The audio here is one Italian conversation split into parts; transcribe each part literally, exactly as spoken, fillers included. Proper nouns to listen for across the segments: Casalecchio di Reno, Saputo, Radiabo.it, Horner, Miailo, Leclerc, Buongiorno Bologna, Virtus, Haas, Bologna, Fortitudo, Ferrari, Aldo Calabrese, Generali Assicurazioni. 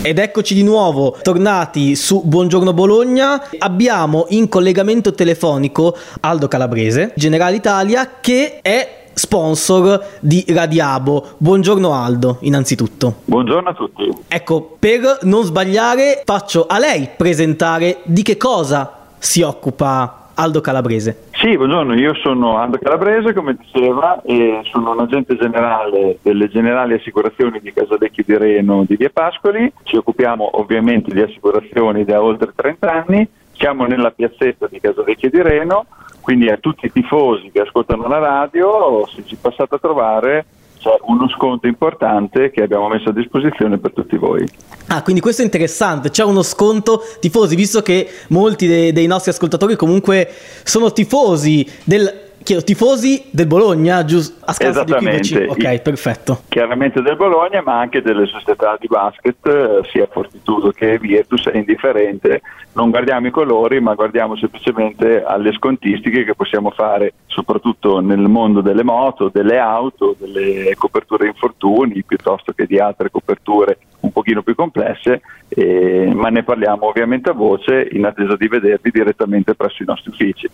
Ed eccoci di nuovo, tornati su Buongiorno Bologna. Abbiamo in collegamento telefonico Aldo Calabrese, Generali Italia, che è sponsor di Radiabo. Buongiorno Aldo, innanzitutto. Buongiorno a tutti. Ecco, per non sbagliare faccio a lei presentare di che cosa si occupa Aldo Calabrese. Sì, buongiorno, io sono Aldo Calabrese, come diceva, e sono un agente generale delle Generali Assicurazioni di Casalecchio di Reno di Via Pascoli. Ci occupiamo ovviamente di assicurazioni da oltre trenta anni, siamo nella piazzetta di Casalecchio di Reno, quindi a tutti i tifosi che ascoltano la radio, se ci passate a trovare c'è uno sconto importante che abbiamo messo a disposizione per tutti voi. Ah, quindi questo è interessante, c'è uno sconto tifosi, visto che molti de- dei nostri ascoltatori comunque sono tifosi del... Chiedo, tifosi del Bologna, giusto? A scanso di equivoci. Ok, perfetto. Chiaramente del Bologna, ma anche delle società di basket, sia Fortitudo che Virtus, è indifferente. Non guardiamo i colori, ma guardiamo semplicemente alle scontistiche che possiamo fare, soprattutto nel mondo delle moto, delle auto, delle coperture infortuni, piuttosto che di altre coperture un pochino più complesse, eh, ma ne parliamo ovviamente a voce in attesa di vedervi direttamente presso i nostri uffici.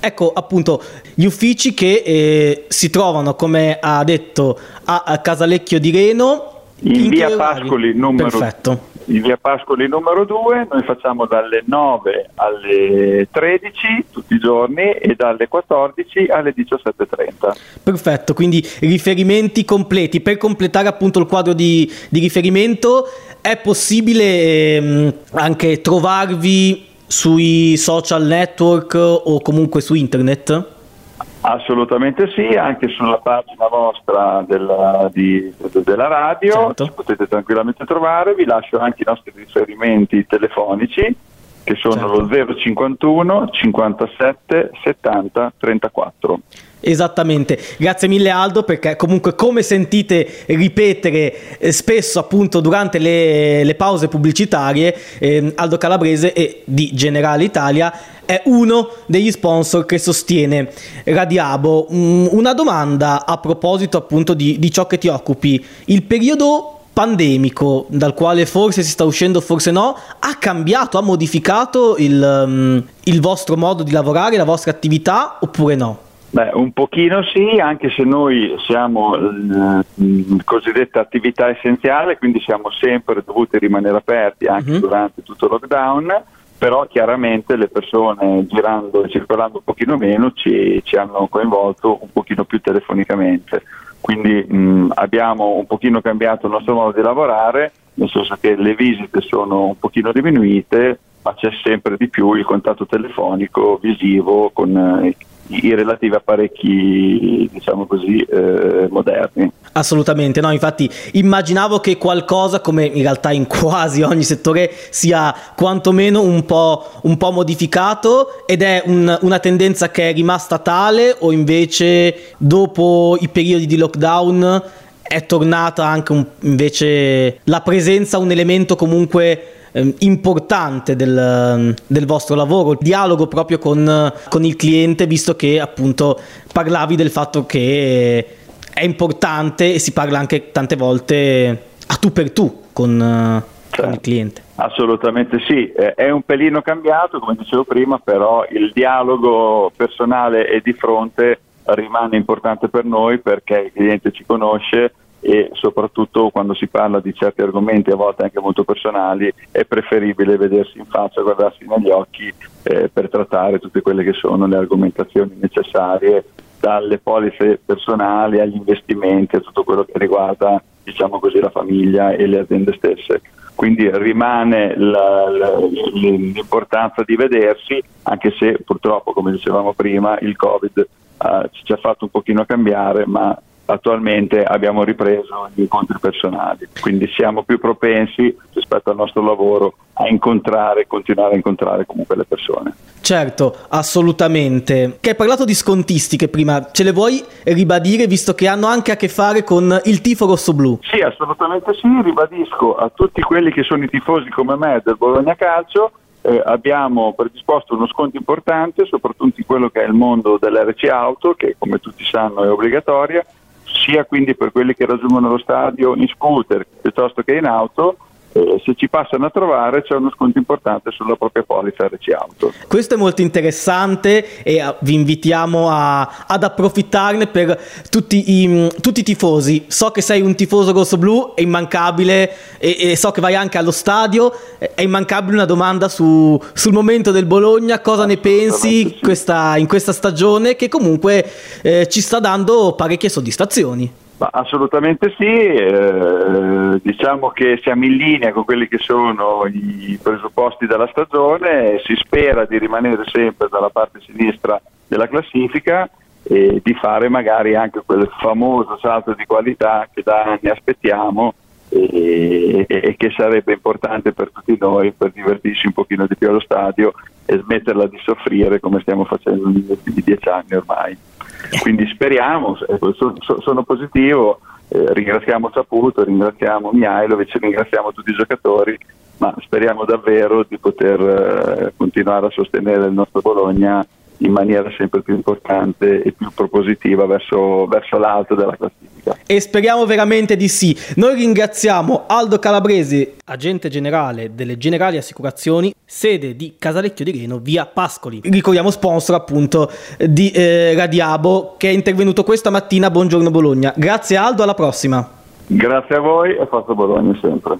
Ecco, appunto, gli uffici che eh, si trovano, come ha detto, a, a Casalecchio di Reno, in, in via Pascoli numero Perfetto. In via Pascoli numero due, noi facciamo dalle nove alle tredici tutti i giorni e dalle quattordici alle diciassette e trenta. Perfetto, quindi riferimenti completi. Per completare appunto il quadro di, di riferimento, è possibile ehm, anche trovarvi sui social network o comunque su internet? Assolutamente sì, anche sulla pagina vostra della, di, della radio, certo. Ci potete tranquillamente trovare. Vi lascio anche i nostri riferimenti telefonici, che sono certo. Lo zero cinquantuno cinquantasette settanta trentaquattro. Esattamente, grazie mille Aldo, perché comunque, come sentite ripetere eh, spesso appunto durante le, le pause pubblicitarie, eh, Aldo Calabrese è di Generali Italia, è uno degli sponsor che sostiene Radiabo. Mm, una domanda a proposito appunto di, di ciò che ti occupi: il periodo pandemico, dal quale forse si sta uscendo, forse no, ha cambiato, ha modificato il, um, il vostro modo di lavorare, la vostra attività, oppure no? Beh, un pochino sì, anche se noi siamo mh, mh, cosiddetta attività essenziale, quindi siamo sempre dovuti rimanere aperti anche uh-huh. durante tutto il lockdown, però chiaramente le persone girando e circolando un pochino meno ci, ci hanno coinvolto un pochino più telefonicamente, quindi mh, abbiamo un pochino cambiato il nostro modo di lavorare, nel senso che le visite sono un pochino diminuite, ma c'è sempre di più il contatto telefonico, visivo, con eh, i relativi apparecchi, diciamo così, eh, moderni. Assolutamente, no, infatti immaginavo che qualcosa, come in realtà in quasi ogni settore, sia quantomeno un po', un po' modificato, ed è un, una tendenza che è rimasta tale, o invece dopo i periodi di lockdown è tornata anche un, invece la presenza, un elemento comunque importante del, del vostro lavoro, il dialogo proprio con, con il cliente, visto che appunto parlavi del fatto che è importante e si parla anche tante volte a tu per tu con, cioè, con il cliente. Assolutamente sì, è un pelino cambiato, come dicevo prima, però il dialogo personale e di fronte rimane importante per noi, perché il cliente ci conosce e soprattutto quando si parla di certi argomenti, a volte anche molto personali, è preferibile vedersi in faccia, guardarsi negli occhi eh, per trattare tutte quelle che sono le argomentazioni necessarie, dalle polizze personali agli investimenti, a tutto quello che riguarda, diciamo così, la famiglia e le aziende stesse. Quindi rimane la, la, l'importanza di vedersi, anche se purtroppo, come dicevamo prima, il Covid eh, ci ha fatto un pochino cambiare, ma attualmente abbiamo ripreso gli incontri personali, quindi siamo più propensi rispetto al nostro lavoro a incontrare, continuare a incontrare comunque le persone. Certo, assolutamente. Che hai parlato di scontistiche prima, ce le vuoi ribadire, visto che hanno anche a che fare con il tifo rosso-blu? Sì, assolutamente sì, ribadisco a tutti quelli che sono i tifosi come me del Bologna Calcio. Eh, abbiamo predisposto uno sconto importante, soprattutto in quello che è il mondo dell'R C Auto, che come tutti sanno è obbligatoria, sia quindi per quelli che raggiungono lo stadio in scooter piuttosto che in auto, eh, se ci passano a trovare c'è uno sconto importante sulla propria polizza R C Auto. Questo è molto interessante e uh, vi invitiamo a, ad approfittarne per tutti i, mh, tutti i tifosi. So che sei un tifoso rosso-blu, è immancabile, e, e so che vai anche allo stadio, è immancabile una domanda su, sul momento del Bologna, cosa ne pensi sì. questa, in questa stagione che comunque eh, ci sta dando parecchie soddisfazioni. Ma assolutamente sì, eh, diciamo che siamo in linea con quelli che sono i presupposti della stagione, si spera di rimanere sempre dalla parte sinistra della classifica e di fare magari anche quel famoso salto di qualità che da anni aspettiamo e, e che sarebbe importante per tutti noi per divertirsi un pochino di più allo stadio e smetterla di soffrire come stiamo facendo negli ultimi dieci anni ormai. Quindi speriamo, sono positivo, eh, ringraziamo Saputo, ringraziamo Miailo, ringraziamo tutti i giocatori, ma speriamo davvero di poter eh, continuare a sostenere il nostro Bologna in maniera sempre più importante e più propositiva verso, verso l'alto della classifica. E speriamo veramente di sì. Noi ringraziamo Aldo Calabrese, agente generale delle Generali Assicurazioni, sede di Casalecchio di Reno, via Pascoli. Ricordiamo sponsor appunto di eh, Radiabo, che è intervenuto questa mattina a Buongiorno Bologna. Grazie Aldo, alla prossima. Grazie a voi e forza Bologna sempre.